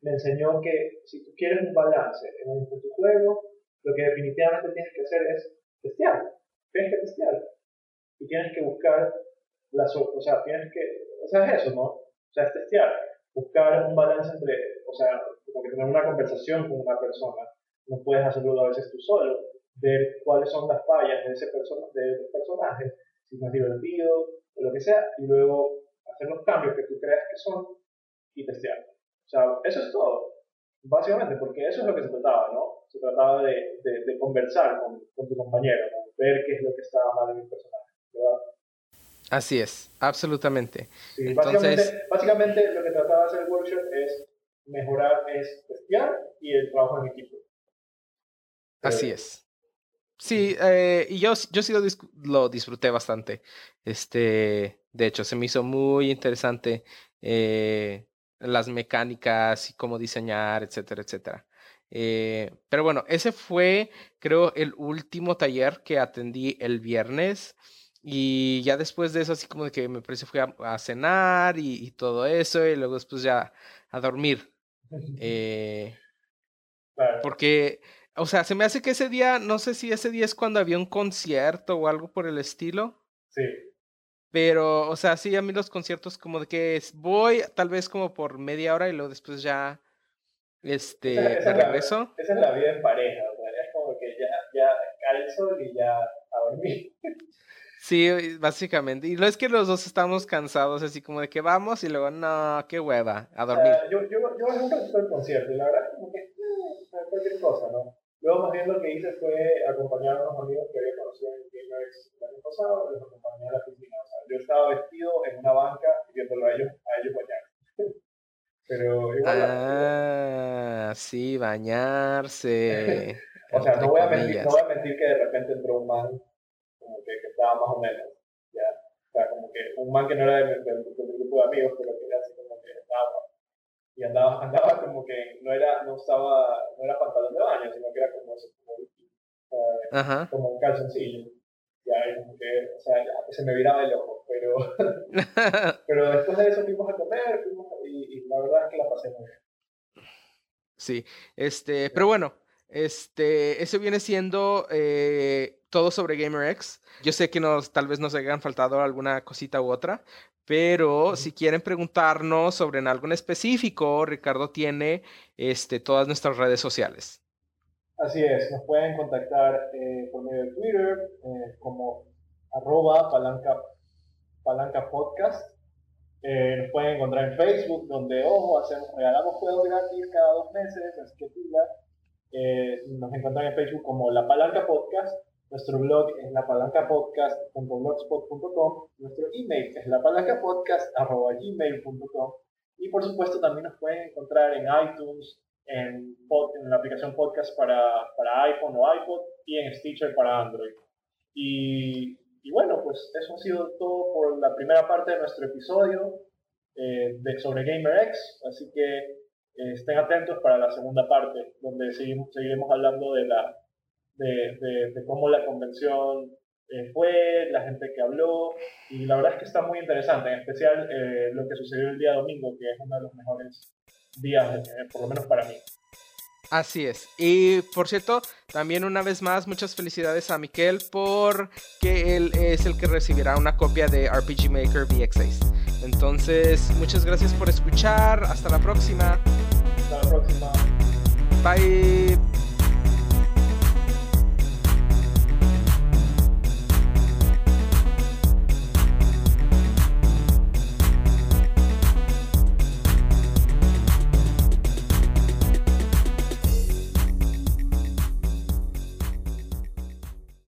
me enseñó que si tú quieres un balance en, un, en tu juego, lo que definitivamente tienes que hacer es testear, tienes que testear, y tienes que buscar las, o sea, tienes que, o sea, es eso, ¿no? O sea, es testear, buscar un balance entre, o sea, como que tener una conversación con una persona, no puedes hacerlo a veces tú solo, ver cuáles son las fallas de ese persona, de ese personaje, si no es divertido, o lo que sea, y luego hacer los cambios que tú creas que son y testear. O sea, eso es todo, básicamente, porque eso es lo que se trataba, ¿no? Se trataba de, de, de conversar con, con tu compañero, ¿no? Ver qué es lo que estaba mal en el personaje, ¿verdad? Así es, absolutamente. Sí, entonces... básicamente, básicamente lo que trataba de hacer el workshop es mejorar, es testear y el trabajo en equipo. Así eh, es. Sí, eh, y yo, yo sí lo, dis- lo disfruté bastante. Este, de hecho, se me hizo muy interesante eh, las mecánicas y cómo diseñar, etcétera, etcétera. Eh, pero bueno, ese fue, creo, el último taller que atendí el viernes. Y ya después de eso, así como de que me parece fui a, a cenar y, y todo eso, y luego después ya a dormir. Eh, claro. Porque, o sea, se me hace que ese día, no sé si ese día es cuando había un concierto o algo por el estilo. Sí. Pero, o sea, sí, a mí los conciertos como de que es, voy tal vez como por media hora y luego después ya este, esa, esa me es regreso. La, esa es la vida en pareja, o sea, es como que ya, ya calzo y ya a dormir. Sí, básicamente. Y lo es que los dos estamos cansados, así como de que vamos y luego, no, qué hueva, a dormir. Uh, yo, yo, yo nunca he visto el concierto, y la verdad es como que eh, cualquier cosa, ¿no? Luego más bien lo que hice fue acompañar a unos amigos que había conocido en GaymerX el año pasado, los acompañé a la piscina. O sea, yo estaba vestido en una banca y viéndolo a ellos, a ellos bañarse. Pero igual. Ah, la... sí, bañarse. O sea, no voy, a mentir, no voy a mentir que de repente entró un man como que, que estaba más o menos, ya, o sea, como que un man que no era del de, de, de grupo de amigos, pero que era así como que estaba, y andaba, andaba como que no era, no estaba, no era pantalón de baño, sino que era como eso, como, uh, como un calzoncillo, ya, y como que, o sea, ya, se me viraba el ojo, pero, pero después de eso fuimos a comer, fuimos, y, y la verdad es que la pasé muy bien. Sí, este, sí. Pero bueno, este, eso viene siendo, eh, todo sobre GaymerX. Yo sé que nos, tal vez nos hayan faltado alguna cosita u otra, pero uh-huh. Si quieren preguntarnos sobre en algo en específico, Ricardo tiene este, todas nuestras redes sociales. Así es, nos pueden contactar eh, por medio de Twitter eh, como arroba palanca, palanca podcast. Eh, nos pueden encontrar en Facebook, donde, ojo, hacemos, regalamos juegos gratis cada dos meses, así que tira. Eh, nos encuentran en Facebook como La Palanca Podcast. Nuestro blog es lapalancapodcast punto blogspot punto com, nuestro email es lapalancapodcast arroba gmail punto com y por supuesto también nos pueden encontrar en iTunes, en, pod, en la aplicación podcast para, para iPhone o iPod y en Stitcher para Android. Y, y bueno, pues eso ha sido todo por la primera parte de nuestro episodio eh, de, sobre GaymerX, así que eh, estén atentos para la segunda parte donde seguimos, seguiremos hablando de la De, de, de cómo la convención eh, fue, la gente que habló, y la verdad es que está muy interesante, en especial eh, lo que sucedió el día domingo, que es uno de los mejores días, eh, por lo menos para mí. Así es, y por cierto, también una vez más, muchas felicidades a Miquel, porque él es el que recibirá una copia de R P G Maker V X Ace. Entonces, muchas gracias por escuchar, hasta la próxima. Hasta la próxima. Bye.